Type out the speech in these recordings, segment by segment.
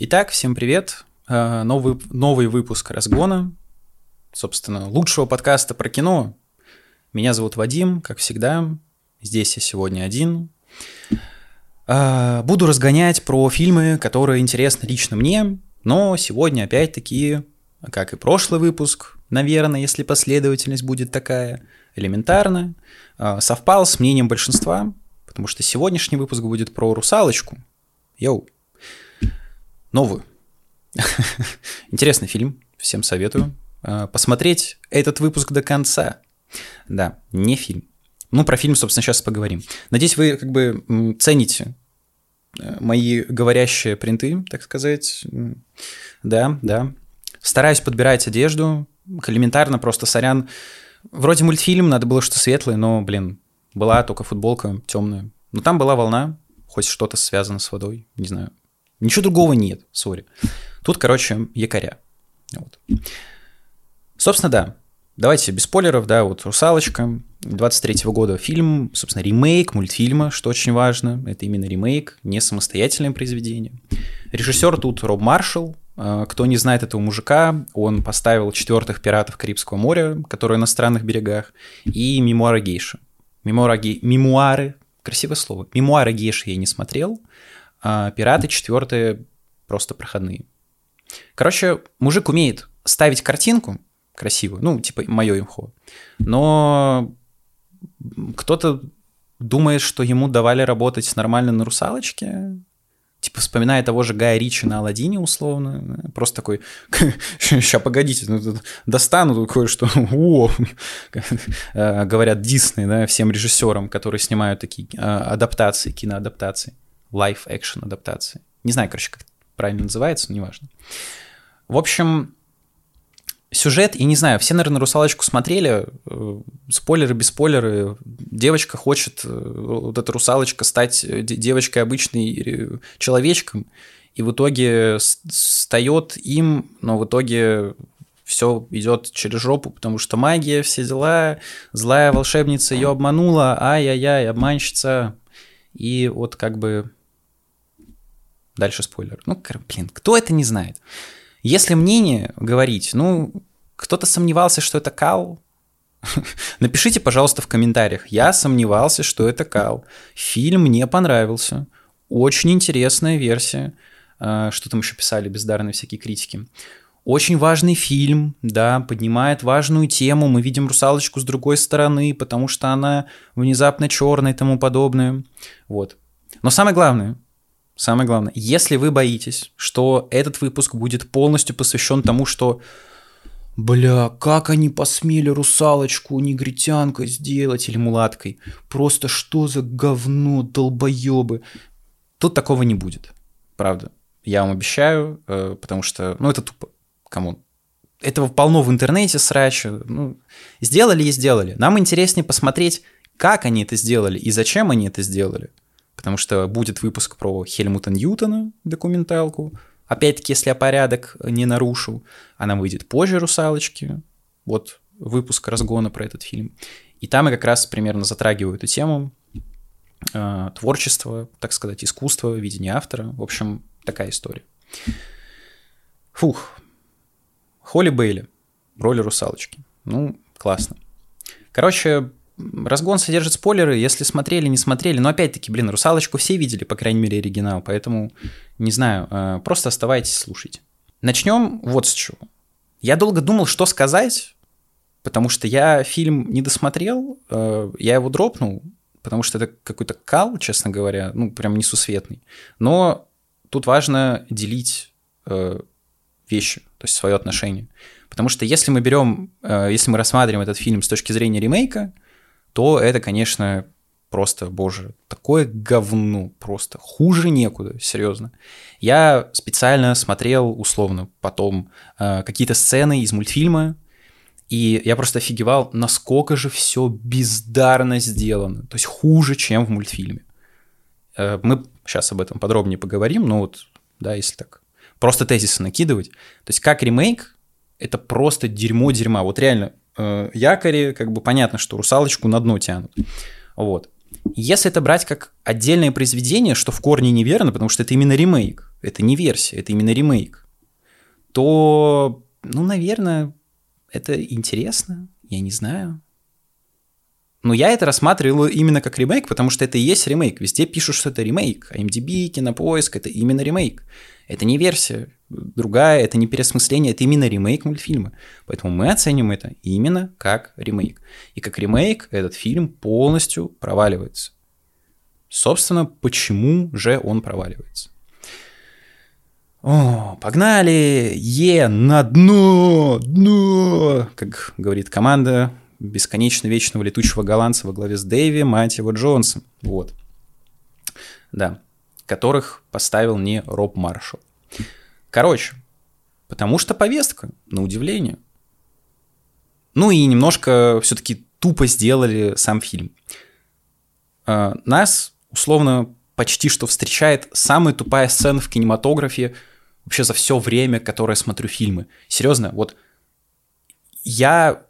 Итак, всем привет. Новый выпуск «РазГона», собственно, лучшего подкаста про кино. Меня зовут Вадим, как всегда. Здесь я сегодня один. Буду разгонять про фильмы, которые интересны лично мне, но сегодня опять-таки, как и прошлый выпуск, наверное, если последовательность будет такая элементарная, совпал с мнением большинства, потому что сегодняшний выпуск будет про «Русалочку». Йоу. Новую. Интересный фильм, всем советую посмотреть этот выпуск до конца. Да, не фильм. Ну, про фильм, собственно, сейчас поговорим. Надеюсь, вы как бы цените мои говорящие принты, так сказать. Да. Стараюсь подбирать одежду. Элементарно, просто сорян. Вроде мультфильм, надо было что светлое, но, блин, была только футболка темная. Но там была волна, хоть что-то связано с водой, не знаю. Ничего другого нет, сори. Тут, короче, якоря. Вот. Собственно, да. Давайте без спойлеров, да, вот «Русалочка», 23-го года фильм, собственно, ремейк мультфильма, что очень важно, это именно ремейк, не самостоятельное произведение. Режиссер тут Роб Маршалл, кто не знает этого мужика, он поставил «Четвертых пиратов Карибского моря», которые на странных берегах, и «Мемуары гейши». Мемуары, красивое слово, «Мемуары гейши» я не смотрел, а «Пираты четвертые» просто проходные. Короче, мужик умеет ставить картинку, красивую, ну, типа мое имхо. Но кто-то думает, что ему давали работать нормально на «Русалочке», типа вспоминая того же Гая Ричи на «Аладдине» условно, просто такой, ща, погодите, достану кое-что, говорят Дисней, да, всем режиссерам, которые снимают такие адаптации, киноадаптации, лайф-экшн адаптации. Не знаю, короче, как это правильно называется, но неважно. В общем, сюжет, и не знаю, все, наверное, «Русалочку» смотрели, спойлеры, без спойлеры, девочка хочет, вот эта русалочка, стать девочкой обычной, человечком, и в итоге встает им, но в итоге все идет через жопу, потому что магия, все дела, злая волшебница ее обманула, ай-яй-яй, обманщица, и вот как бы дальше спойлер. Ну, блин, кто это не знает? Если мнение говорить, ну, кто-то сомневался, что это кал, напишите, пожалуйста, в комментариях. Я сомневался, что это кал. Фильм мне понравился. Очень интересная версия. Что там еще писали бездарные всякие критики. Очень важный фильм, да, поднимает важную тему. Мы видим русалочку с другой стороны, потому что она внезапно черная и тому подобное. Вот. Но самое главное, если вы боитесь, что этот выпуск будет полностью посвящен тому, что бля, как они посмели русалочку негритянкой сделать или мулаткой, просто что за говно, долбоебы, тут такого не будет, правда, я вам обещаю, потому что, ну, это тупо, камон. Этого полно в интернете срача, ну, сделали и сделали. Нам интереснее посмотреть, как они это сделали и зачем они это сделали. Потому что будет выпуск про Хельмута Ньютона, документалку. Опять-таки, если я порядок не нарушу, она выйдет позже «Русалочки». Вот выпуск «Разгона» про этот фильм. И там я как раз примерно затрагиваю эту тему. Творчество, так сказать, искусство, видение автора. В общем, такая история. Фух. Холли Бейли. Роли русалочки. Ну, классно. Короче, «Разгон» содержит спойлеры, если смотрели, не смотрели. Но опять-таки, блин, «Русалочку» все видели, по крайней мере, оригинал. Поэтому, не знаю, просто оставайтесь, слушайте. Начнем вот с чего. Я долго думал, что сказать, потому что я фильм не досмотрел. Я его дропнул, потому что это какой-то кал, честно говоря. Ну, прям несусветный. Но тут важно делить вещи, то есть свое отношение. Потому что если мы берем, если мы рассматриваем этот фильм с точки зрения ремейка, то это, конечно, просто, боже, такое говно, просто хуже некуда, серьезно. Я специально смотрел, условно, потом какие-то сцены из мультфильма, и я просто офигевал, насколько же все бездарно сделано, то есть хуже, чем в мультфильме. Мы сейчас об этом подробнее поговорим, но вот, да, если так, просто тезисы накидывать. То есть как ремейк, это просто дерьмо-дерьма, вот реально. Якори, как бы понятно, что русалочку на дно тянут. Вот. Если это брать как отдельное произведение, что в корне неверно, потому что это именно ремейк, это не версия, это именно ремейк, то, ну, наверное, это интересно, я не знаю. Но я это рассматривал именно как ремейк, потому что это и есть ремейк. Везде пишут, что это ремейк. IMDb, Кинопоиск, это именно ремейк. Это не версия другая, это не переосмысление, это именно ремейк мультфильма. Поэтому мы оценим это именно как ремейк. И как ремейк этот фильм полностью проваливается. Собственно, почему же он проваливается? О, погнали! На дно! Дно! Как говорит команда бесконечно вечного летучего голландца во главе с Дэви, мать его, Джонсом. Вот. Да. Которых поставил не Роб Маршалл. Короче, потому что повестка, на удивление. Ну и немножко все-таки тупо сделали сам фильм. Нас, условно, почти что встречает самая тупая сцена в кинематографе вообще за все время, которое я смотрю фильмы. Серьезно, вот я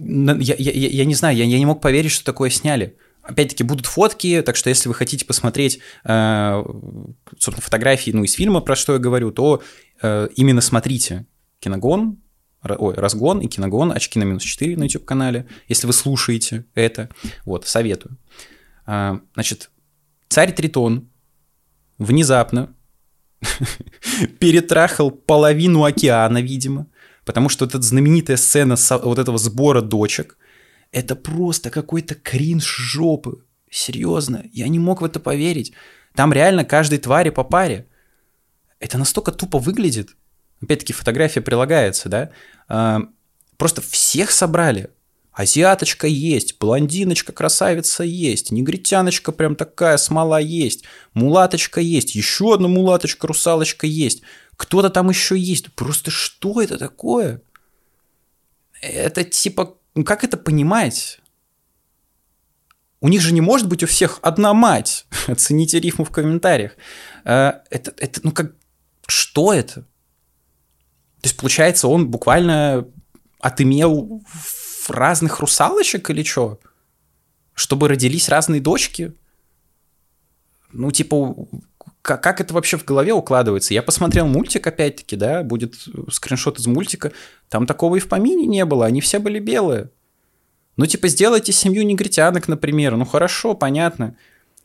не знаю, я не мог поверить, что такое сняли. Опять-таки будут фотки, так что если вы хотите посмотреть, собственно, фотографии, ну, из фильма, про что я говорю, то именно смотрите Киногон, РазГон и Киногон, очки на минус 4 на YouTube-канале, если вы слушаете это. Вот, советую. Значит, царь Тритон внезапно перетрахал половину океана, видимо, потому что вот эта знаменитая сцена вот этого сбора дочек, это просто какой-то кринж жопы. Серьезно, я не мог в это поверить. Там реально каждой твари по паре. Это настолько тупо выглядит. Опять-таки фотография прилагается, да? Просто всех собрали. Азиаточка есть, блондиночка, красавица есть, негритяночка прям такая, смола есть, мулаточка есть, еще одна мулаточка, русалочка есть, кто-то там еще есть. Просто что это такое? Это типа... Ну, как это понимать? У них же не может быть у всех одна мать. Оцените рифму в комментариях. Это, ну как... Что это? То есть, получается, он буквально отымел разных русалочек или что? Чтобы родились разные дочки? Ну, типа... Как это вообще в голове укладывается? Я посмотрел мультик, опять-таки, да, будет скриншот из мультика. Там такого и в помине не было, они все были белые. Ну, типа, сделайте семью негритянок, например. Ну, хорошо, понятно.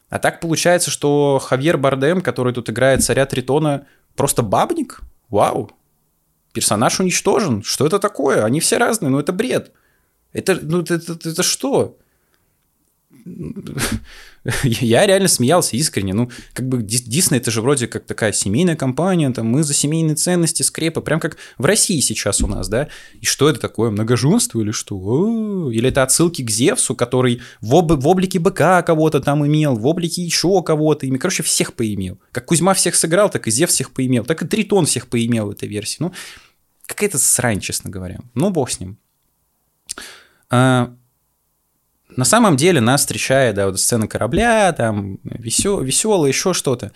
А так получается, что Хавьер Бардем, который тут играет царя Тритона, просто бабник? Вау. Персонаж уничтожен. Что это такое? Они все разные, ну, это бред. Это что? Я реально смеялся искренне. Ну, как бы Дисней, это же вроде как такая семейная компания, там мы за семейные ценности, скрепы, прям как в России сейчас у нас, да? И что это такое? Многоженство или что? Или это отсылки к Зевсу, который в облике быка кого-то там имел, в облике еще кого-то имел. Короче, всех поимел. Как Кузьма всех сыграл, так и Зевс всех поимел, так и Тритон всех поимел в этой версии. Ну, какая-то срань, честно говоря. Ну, бог с ним. На самом деле нас встречает, да, вот сцена корабля, там веселое, еще что-то.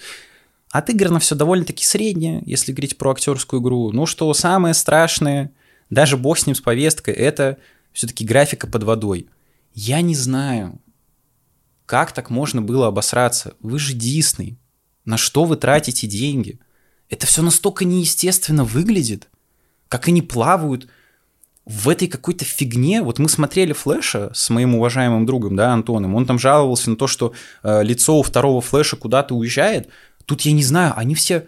Отыграно все довольно-таки среднее, если говорить про актерскую игру. Ну что самое страшное, даже бог с ним, с повесткой, это все-таки графика под водой. Я не знаю, как так можно было обосраться. Вы же Дисней. На что вы тратите деньги? Это все настолько неестественно выглядит, как они плавают в этой какой-то фигне. Вот мы смотрели «Флэша» с моим уважаемым другом, да, Антоном, он там жаловался на то, что лицо у второго «Флэша» куда-то уезжает. Тут я не знаю, они все...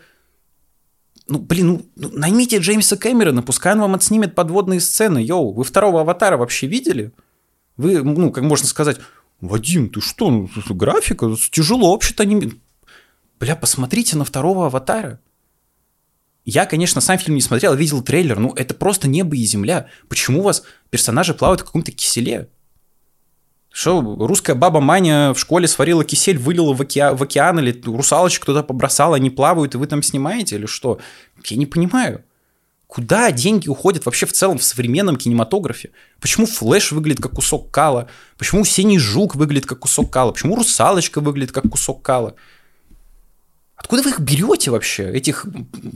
Ну, блин, ну, наймите Джеймса Кэмерона, пускай он вам отснимет подводные сцены. Йоу, вы второго «Аватара» вообще видели? Вы, ну, как можно сказать, Вадим, ты что, ну, графика, тяжело вообще-то аниме... Бля, посмотрите на второго «Аватара». Я, конечно, сам фильм не смотрел, видел трейлер, но это просто небо и земля. Почему у вас персонажи плавают в каком-то киселе? Что, русская баба Маня в школе сварила кисель, вылила в океан, или русалочек туда побросала, они плавают, и вы там снимаете, или что? Я не понимаю. Куда деньги уходят вообще в целом в современном кинематографе? Почему «Флэш» выглядит как кусок кала? Почему «Синий жук» выглядит как кусок кала? Почему «Русалочка» выглядит как кусок кала? Откуда вы их берете вообще, этих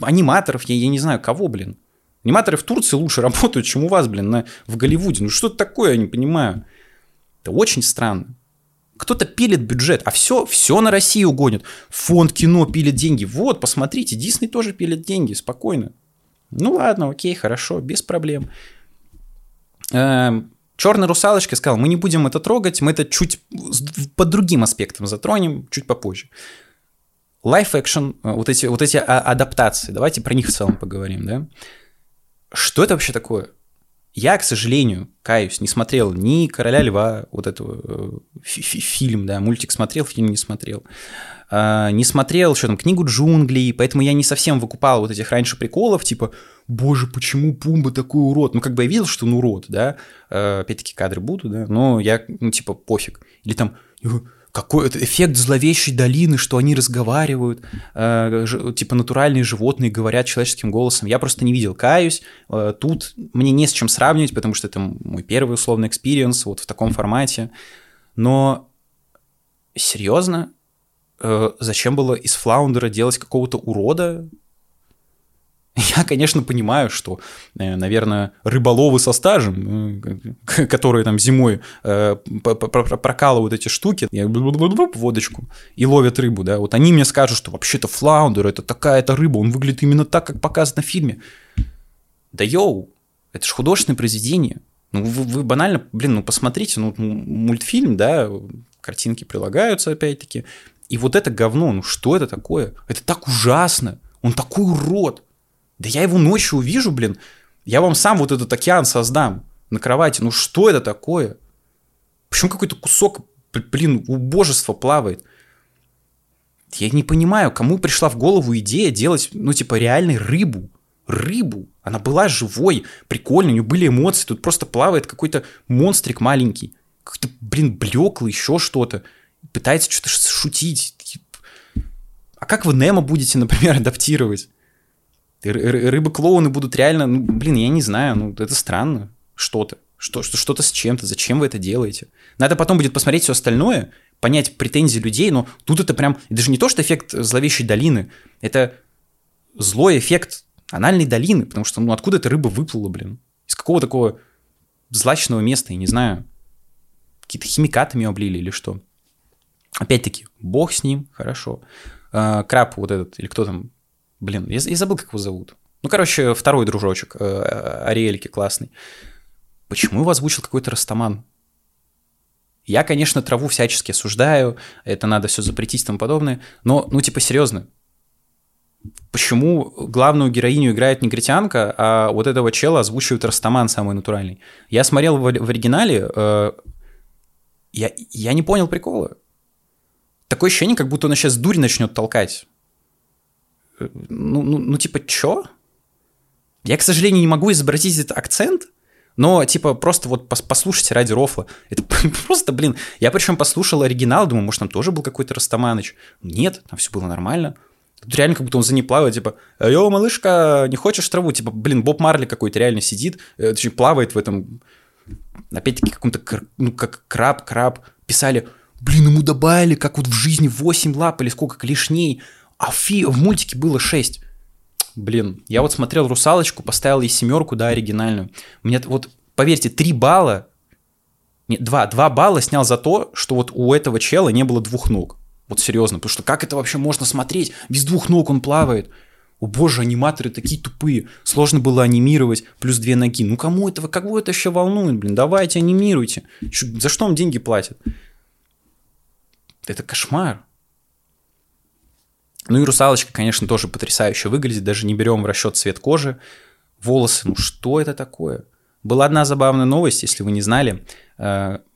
аниматоров, я не знаю, кого, блин? Аниматоры в Турции лучше работают, чем у вас, блин, в Голливуде. Ну, что это такое, я не понимаю. Это очень странно. Кто-то пилит бюджет, а все на Россию гонит. Фонд кино пилит деньги. Вот, посмотрите, Дисней тоже пилит деньги, спокойно. Ну ладно, окей, хорошо, без проблем. «Черная русалочка» сказал, мы не будем это трогать, мы это чуть под другим аспектом затронем, чуть попозже. Лайф-экшен, вот эти адаптации, давайте про них в целом поговорим, да? Что это вообще такое? Я, к сожалению, каюсь, не смотрел ни «Короля льва», вот этого фильм, да, мультик смотрел, фильм не смотрел. Не смотрел, что там, «Книгу джунглей», поэтому я не совсем выкупал вот этих раньше приколов, типа, боже, почему Пумба такой урод? Ну, как бы я видел, что он урод, да, опять-таки кадры будут, да, но я, ну, типа, пофиг. Или там, какой эффект зловещей долины, что они разговаривают, типа натуральные животные говорят человеческим голосом. Я просто не видел, каюсь. Тут мне не с чем сравнивать, потому что это мой первый условный экспириенс вот в таком формате. Но серьезно, зачем было из Флаундера делать какого-то урода? Я, конечно, понимаю, что, наверное, рыболовы со стажем, которые там зимой прокалывают эти штуки, водочку, и ловят рыбу, да, вот они мне скажут, что вообще-то флаундер, это такая-то рыба, он выглядит именно так, как показано в фильме. Да йоу, это же художественное произведение. Ну, вы банально, посмотрите, мультфильм, да, картинки прилагаются опять-таки, и вот это говно, что это такое? Это так ужасно, он такой урод. Да я его ночью увижу, я вам сам вот этот океан создам на кровати. Ну что это такое? Почему какой-то кусок, убожества плавает? Я не понимаю, кому пришла в голову идея делать, реальной рыбу. Рыбу. Она была живой, прикольной, у нее были эмоции. Тут просто плавает какой-то монстрик маленький. Какой-то, блеклый, еще что-то. Пытается что-то шутить. А как вы Немо будете, например, адаптировать? Рыбы-клоуны будут реально... я не знаю, это странно. Что-то. Что-то с чем-то. Зачем вы это делаете? Надо потом будет посмотреть все остальное, понять претензии людей, но тут это прям... Даже не то, что эффект зловещей долины. Это злой эффект анальной долины, потому что, откуда эта рыба выплыла, Из какого такого злачного места, я не знаю. Какие-то химикатами облили или что? Опять-таки, бог с ним, хорошо. Краб вот этот, или кто там... Я забыл, как его зовут. Второй дружочек Ариэльки классный. Почему его озвучил какой-то Растаман? Я, конечно, траву всячески осуждаю, это надо все запретить и тому подобное, но, серьезно. Почему главную героиню играет негритянка, а вот этого чела озвучивает Растаман самый натуральный? Я смотрел в оригинале, я не понял прикола. Такое ощущение, как будто он сейчас дурь начнет толкать. Чё? Я, к сожалению, не могу изобразить этот акцент, но, просто вот послушайте ради рофла. Это просто, Я причем послушал оригинал, думаю, может, там тоже был какой-то Растаманыч. Нет, там все было нормально. Тут реально как будто он за ней плавает, «Йо, малышка, не хочешь траву?» Боб Марли какой-то реально сидит, точнее, плавает в этом, опять-таки, каком-то, как краб. Писали, ему добавили, как вот в жизни 8 лап или сколько клешней. А в мультике было 6. Я вот смотрел «Русалочку», поставил ей 7, да, оригинальную. Мне вот, поверьте, 3 балла... Нет, 2 балла снял за то, что вот у этого чела не было 2 ног. Вот серьезно, потому что как это вообще можно смотреть? Без 2 ног он плавает. О боже, аниматоры такие тупые. Сложно было анимировать плюс 2 ноги. Кого это еще волнует? Давайте анимируйте. За что вам деньги платят? Это кошмар. И «Русалочка», конечно, тоже потрясающе выглядит, даже не берем в расчет цвет кожи, волосы, что это такое? Была одна забавная новость, если вы не знали,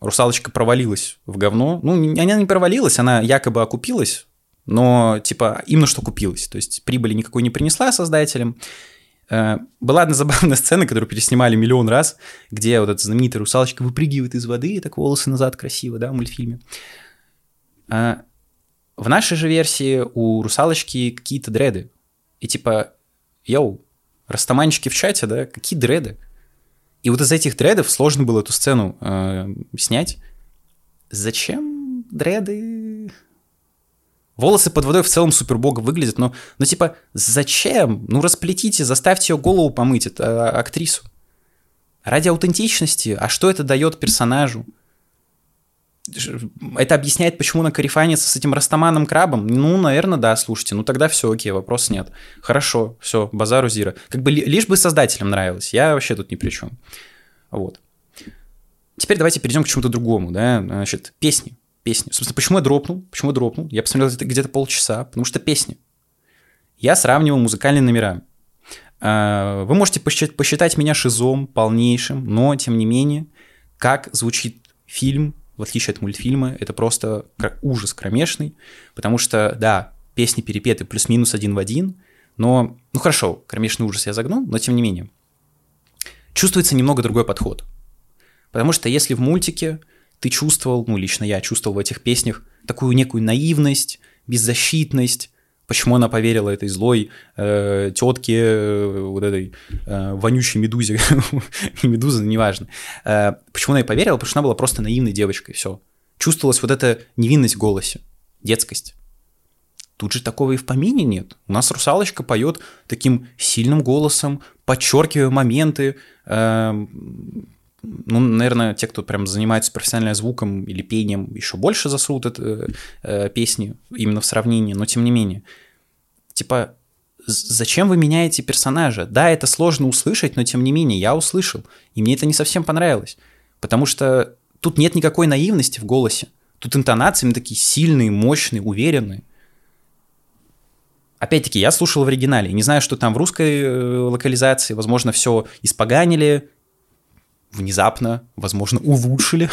«Русалочка» провалилась в говно, она не провалилась, она якобы окупилась, но именно что купилась, то есть прибыли никакой не принесла создателям. Была одна забавная сцена, которую переснимали миллион раз, где вот эта знаменитая русалочка выпрыгивает из воды, и так волосы назад красиво, да, в мультфильме. В нашей же версии у русалочки какие-то дреды. И растаманчики в чате, да, какие дреды? И вот из этих дредов сложно было эту сцену снять. Зачем дреды? Волосы под водой в целом супербого выглядят, но зачем? Расплетите, заставьте ее голову помыть, это актрису. Ради аутентичности, а что это дает персонажу? это объясняет, почему она корефанится с этим растаманом крабом. Ну, наверное, да, слушайте, ну тогда все, окей, вопрос нет. Хорошо, все, базару зира. Как бы лишь бы создателям нравилось, я вообще тут ни при чем. Вот. Теперь давайте перейдем к чему-то другому, да, значит, песни. Собственно, почему я дропнул? Я посмотрел где-то полчаса, потому что песни. Я сравнивал музыкальные номера. Вы можете посчитать меня шизом полнейшим, но, тем не менее, как звучит фильм, в отличие от мультфильма, это просто ужас кромешный, потому что, да, песни перепеты плюс-минус один в один, но, ну хорошо, кромешный ужас я загнул, но тем не менее, чувствуется немного другой подход. Потому что если в мультике ты чувствовал, ну лично я чувствовал в этих песнях такую некую наивность, беззащитность, почему она поверила этой злой тетке, вот этой вонючей медузе, медуза, неважно. Почему она ей поверила? Потому что она была просто наивной девочкой, все. Чувствовалась вот эта невинность в голосе, детскость. Тут же такого и в помине нет. У нас русалочка поет таким сильным голосом, подчеркивая моменты. Ну, наверное, те, кто прям занимается профессионально звуком или пением, еще больше засрут это, песни именно в сравнении, но тем не менее. Типа, зачем вы меняете персонажа? Да, это сложно услышать, но тем не менее я услышал, и мне это не совсем понравилось, потому что тут нет никакой наивности в голосе, тут интонации такие сильные, мощные, уверенные. Опять-таки, я слушал в оригинале, не знаю, что там в русской локализации, возможно, все испоганили, внезапно, возможно, улучшили,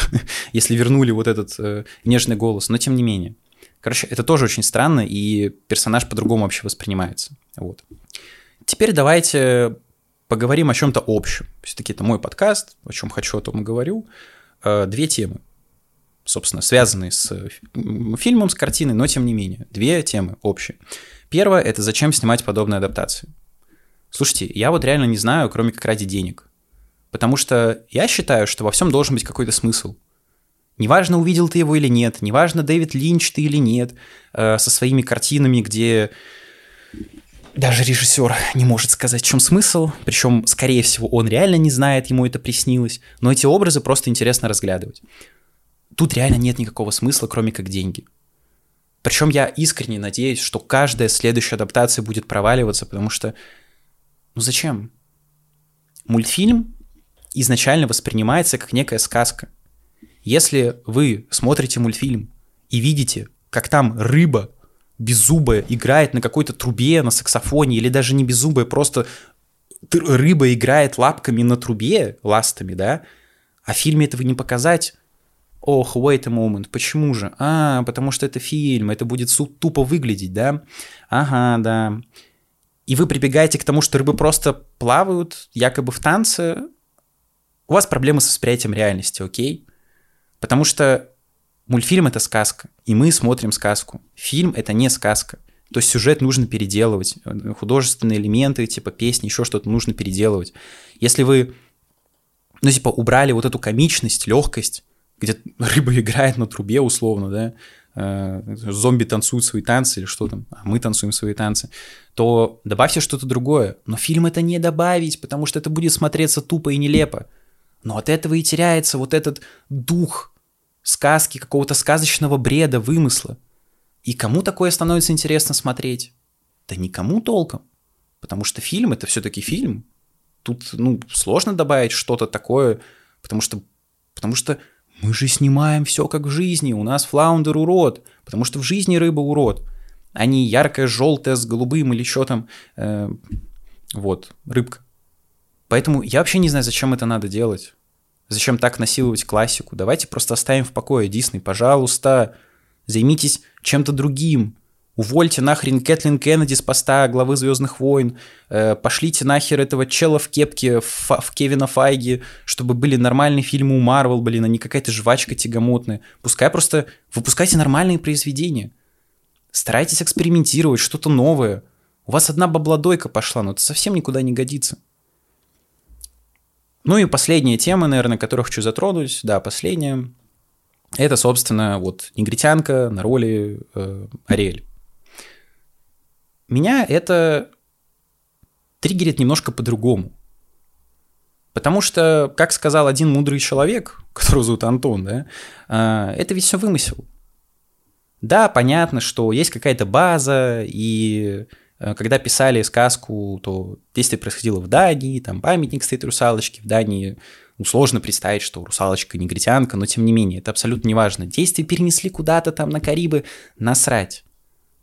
если вернули вот этот нежный голос, но тем не менее. Короче, это тоже очень странно, и персонаж по-другому вообще воспринимается. Вот. Теперь давайте поговорим о чем-то общем. Все-таки это мой подкаст, о чем хочу, о том и говорю. Две темы, собственно, связанные с фильмом, с картиной, но тем не менее. Две темы общие. Первое – это зачем снимать подобные адаптации. Слушайте, я вот реально не знаю, кроме как ради денег. Потому что я считаю, что во всем должен быть какой-то смысл. Неважно, увидел ты его или нет, неважно, Дэвид Линч ты или нет, со своими картинами, где даже режиссер не может сказать, в чем смысл, причем, скорее всего, он реально не знает, ему это приснилось, но эти образы просто интересно разглядывать. Тут реально нет никакого смысла, кроме как деньги. Причем я искренне надеюсь, что каждая следующая адаптация будет проваливаться, потому что... Ну зачем? Мультфильм изначально воспринимается как некая сказка. Если вы смотрите мультфильм и видите, как там рыба беззубая играет на какой-то трубе, на саксофоне, или даже не беззубая, просто рыба играет лапками на трубе, ластами, да, а в фильме этого не показать. Ох, wait a moment, почему же? Потому что это фильм, это будет тупо выглядеть, да? Ага, да. И вы прибегаете к тому, что рыбы просто плавают, якобы в танце. У вас проблемы со восприятием реальности, окей? Потому что мультфильм — это сказка, и мы смотрим сказку. Фильм — это не сказка. То есть сюжет нужно переделывать, художественные элементы, типа песни, еще что-то нужно переделывать. Если вы, ну, типа, убрали вот эту комичность, легкость, где рыба играет на трубе условно, да, зомби танцуют свои танцы или что там, а мы танцуем свои танцы, то добавьте что-то другое. Но фильм это не добавить, потому что это будет смотреться тупо и нелепо. Но от этого и теряется вот этот дух сказки, какого-то сказочного бреда, вымысла. И кому такое становится интересно смотреть? Да никому толком. Потому что фильм — это все-таки фильм. Тут, ну, сложно добавить что-то такое, потому что мы же снимаем все как в жизни. У нас флаундер урод, потому что в жизни рыба урод. А не яркая, желтая, с голубым или что там. Вот, рыбка. Поэтому я вообще не знаю, зачем это надо делать. Зачем так насиловать классику? Давайте просто оставим в покое Дисней. Пожалуйста, займитесь чем-то другим. Увольте нахрен Кэтлин Кеннеди с поста главы «Звездных войн». Пошлите нахер этого чела в кепке, в Кевина Файги, чтобы были нормальные фильмы у Марвел, блин, а не какая-то жвачка тягомотная. Пускай просто выпускайте нормальные произведения. Старайтесь экспериментировать, что-то новое. У вас одна бабладойка пошла, но это совсем никуда не годится. Ну и последняя тема, наверное, которую хочу затронуть, да, последняя, это, собственно, вот негритянка на роли Ариэль. Меня это триггерит немножко по-другому. Потому что, как сказал один мудрый человек, которого зовут Антон, да, это ведь все вымысел. Да, понятно, что есть какая-то база, и когда писали сказку, то действие происходило в Дании, там памятник стоит русалочке, в Дании сложно представить, что русалочка негритянка, но тем не менее, это абсолютно неважно. Действие перенесли куда-то там на Карибы, насрать.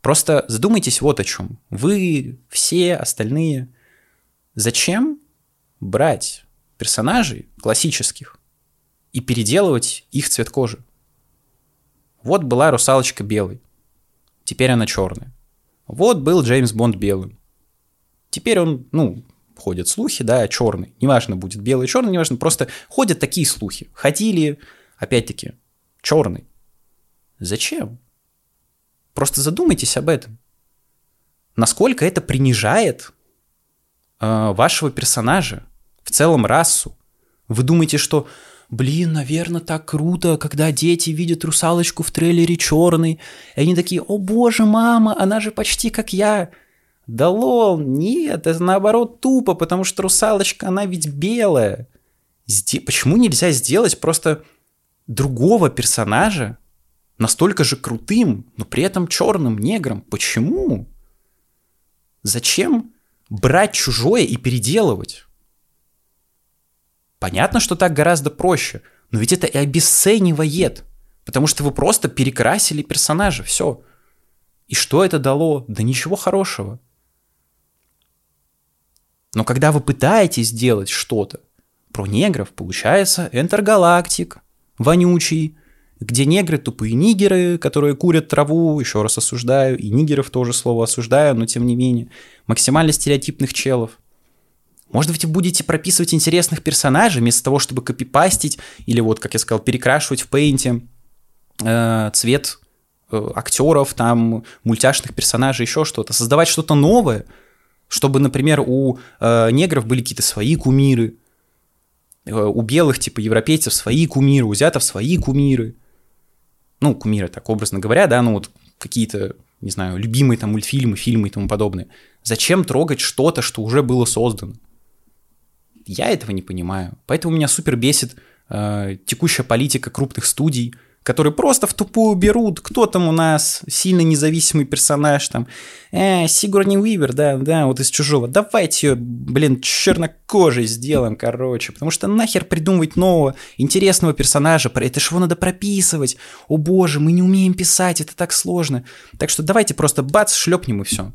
Просто задумайтесь вот о чем. Вы все остальные, зачем брать персонажей классических и переделывать их цвет кожи? Вот была русалочка белой, теперь она черная. Вот был Джеймс Бонд белым, теперь он, ходят слухи, да, черный. Неважно, будет белый, черный, неважно, просто ходят такие слухи. Ходили, опять-таки, черный. Зачем? Просто задумайтесь об этом. Насколько это принижает вашего персонажа, в целом расу. Вы думаете, что, наверное, так круто, когда дети видят русалочку в трейлере черный, и они такие: о боже, мама, она же почти как я. Да лол, нет, это наоборот тупо, потому что русалочка, она ведь белая. Почему нельзя сделать просто другого персонажа настолько же крутым, но при этом черным негром? Почему? Зачем брать чужое и переделывать? Понятно, что так гораздо проще, но ведь это и обесценивает, потому что вы просто перекрасили персонажа, все. И что это дало? Да ничего хорошего. Но когда вы пытаетесь сделать что-то про негров, получается «Энтергалактик», «Вонючий», где негры — тупые нигеры, которые курят траву, еще раз осуждаю, и нигеров тоже слово осуждаю, но тем не менее, максимально стереотипных челов. Может быть, вы будете прописывать интересных персонажей вместо того, чтобы копипастить или, вот, как я сказал, перекрашивать в пейнте цвет актеров, там, мультяшных персонажей, еще что-то. Создавать что-то новое, чтобы, например, у негров были какие-то свои кумиры, у белых, типа, европейцев свои кумиры, у азиатов свои кумиры. Кумиры, так образно говоря, да, какие-то, не знаю, любимые там мультфильмы, фильмы и тому подобное. Зачем трогать что-то, что уже было создано? Я этого не понимаю. Поэтому меня супер бесит текущая политика крупных студий, которые просто в тупую берут, кто там у нас сильно независимый персонаж, там, Сигурни Уивер, да, вот из «Чужого», давайте ее, чернокожей сделаем, потому что нахер придумывать нового, интересного персонажа, это же его надо прописывать, о боже, мы не умеем писать, это так сложно, так что давайте просто бац, шлепнем и все.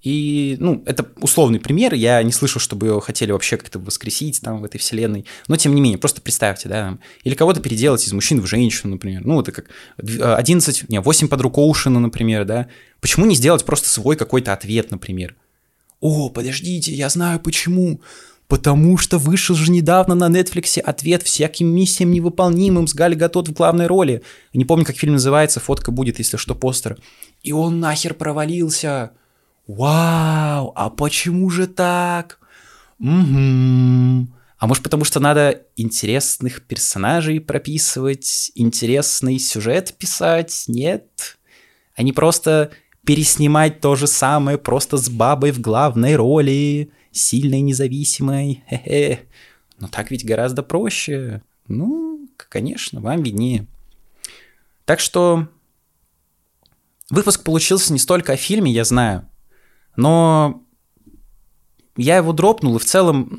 И, это условный пример, я не слышал, чтобы ее хотели вообще как-то воскресить там в этой вселенной, но тем не менее, просто представьте, да, или кого-то переделать из мужчин в женщину, например, это как 8 подруг Оушена, например, да, почему не сделать просто свой какой-то ответ, например? О, подождите, я знаю почему, потому что вышел же недавно на Netflix ответ «Всяким миссиям невыполнимым» с Галь Гадот в главной роли, не помню, как фильм называется, фотка будет, если что, постер, и он нахер провалился. Вау, а почему же так? А может, потому что надо интересных персонажей прописывать, интересный сюжет писать? Нет. А не просто переснимать то же самое, просто с бабой в главной роли, сильной, независимой. Хе-хе. Но так ведь гораздо проще. Конечно, вам виднее. Так что выпуск получился не столько о фильме, я знаю, но я его дропнул, и в целом,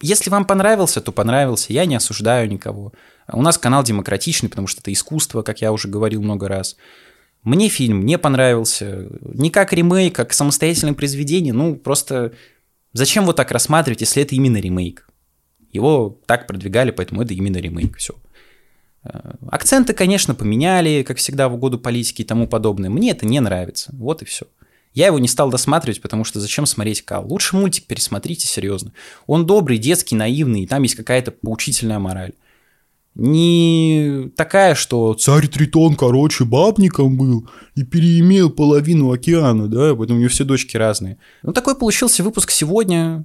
если вам понравился, то понравился, я не осуждаю никого. У нас канал демократичный, потому что это искусство, как я уже говорил много раз. Мне фильм не понравился, не как ремейк, а как самостоятельное произведение, просто зачем вот так рассматривать, если это именно ремейк? Его так продвигали, поэтому это именно ремейк, все. Акценты, конечно, поменяли, как всегда, в угоду политики и тому подобное. Мне это не нравится, вот и все. Я его не стал досматривать, потому что зачем смотреть Кал? Лучше мультик пересмотрите, серьезно. Он добрый, детский, наивный, и там есть какая-то поучительная мораль. Не такая, что царь Тритон, бабником был и переимел половину океана, да, поэтому у него все дочки разные. Такой получился выпуск сегодня.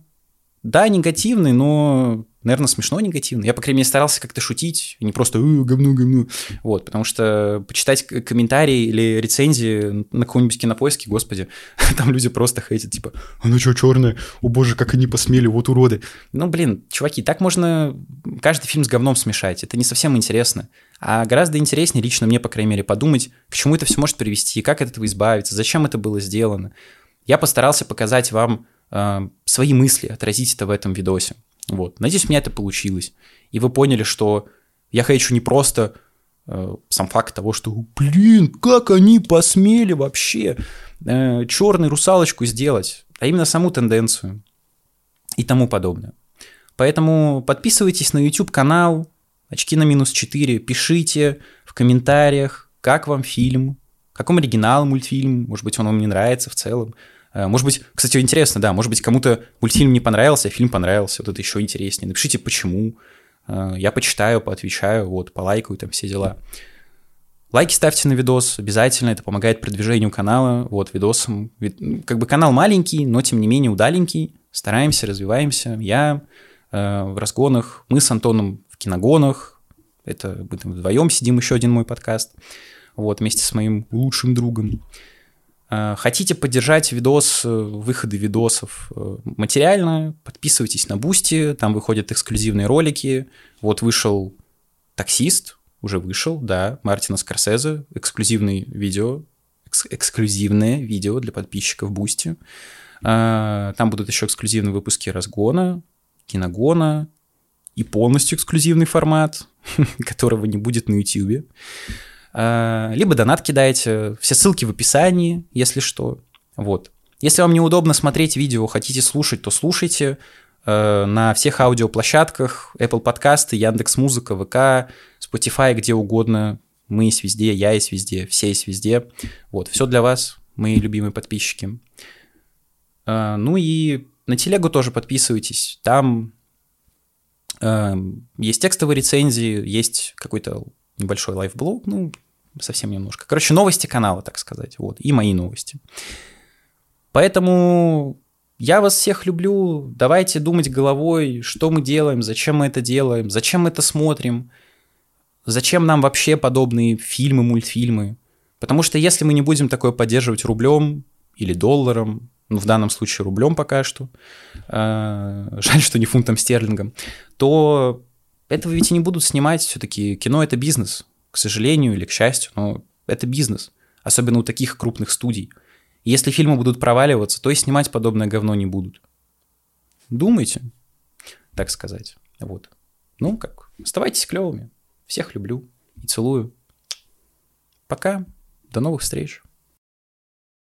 Да, негативный, но наверное, смешно негативно. Я, по крайней мере, старался как-то шутить, не просто говно. Вот, потому что почитать комментарии или рецензии на каком-нибудь Кинопоиске, господи, там люди просто хейтят, типа, она что, черная? О боже, как они посмели, вот уроды. Ну, блин, чуваки, так можно каждый фильм с говном смешать, это не совсем интересно. А гораздо интереснее лично мне, по крайней мере, подумать, к чему это все может привести, как от этого избавиться, зачем это было сделано. Я постарался показать вам свои мысли, отразить это в этом видосе. Вот. Надеюсь, у меня это получилось. И вы поняли, что я хочу не просто сам факт того, что, блин, как они посмели вообще черную русалочку сделать, а именно саму тенденцию и тому подобное. Поэтому подписывайтесь на YouTube-канал «Очки на минус 4», пишите в комментариях, как вам фильм, каком оригинал мультфильм, может быть, он вам не нравится в целом. Может быть, кстати, интересно, да, может быть, кому-то мультфильм не понравился, а фильм понравился, вот это еще интереснее. Напишите, почему, я почитаю, поотвечаю, вот, полайкаю, там все дела. Лайки ставьте на видос, обязательно, это помогает продвижению канала, вот, видосам. Как бы канал маленький, но, тем не менее, удаленький, стараемся, развиваемся. Я в разгонах, мы с Антоном в киногонах, это мы там вдвоем сидим, еще один мой подкаст, вот, вместе с моим лучшим другом. Хотите поддержать видос, выходы видосов материально, подписывайтесь на Boosty, там выходят эксклюзивные ролики. Вот вышел «Таксист», уже вышел, да, Мартина Скорсезе, эксклюзивное видео для подписчиков Boosty. Там будут еще эксклюзивные выпуски «Разгона», «Киногона» и полностью эксклюзивный формат, которого не будет на YouTube. Либо донат кидайте, все ссылки в описании, если что. Вот. Если вам неудобно смотреть видео, хотите слушать, то слушайте на всех аудиоплощадках, Apple подкасты, Яндекс.Музыка, ВК, Spotify, где угодно. Мы есть везде, я есть везде, все есть везде. Вот, все для вас, мои любимые подписчики. Ну и на телегу тоже подписывайтесь, там есть текстовые рецензии, есть какой-то небольшой лайфблог, ну, совсем немножко. Короче, новости канала, так сказать, вот, и мои новости. Поэтому я вас всех люблю, давайте думать головой, что мы делаем, зачем мы это смотрим, зачем нам вообще подобные фильмы, мультфильмы. Потому что если мы не будем такое поддерживать рублем или долларом, ну, в данном случае рублем пока что, жаль, что не фунтом стерлингом, то... Этого ведь и не будут снимать, все-таки кино – это бизнес, к сожалению или к счастью, но это бизнес, особенно у таких крупных студий. И если фильмы будут проваливаться, то и снимать подобное говно не будут. Думайте, так сказать. Вот. Ну, как, оставайтесь клевыми. Всех люблю и целую. Пока, до новых встреч.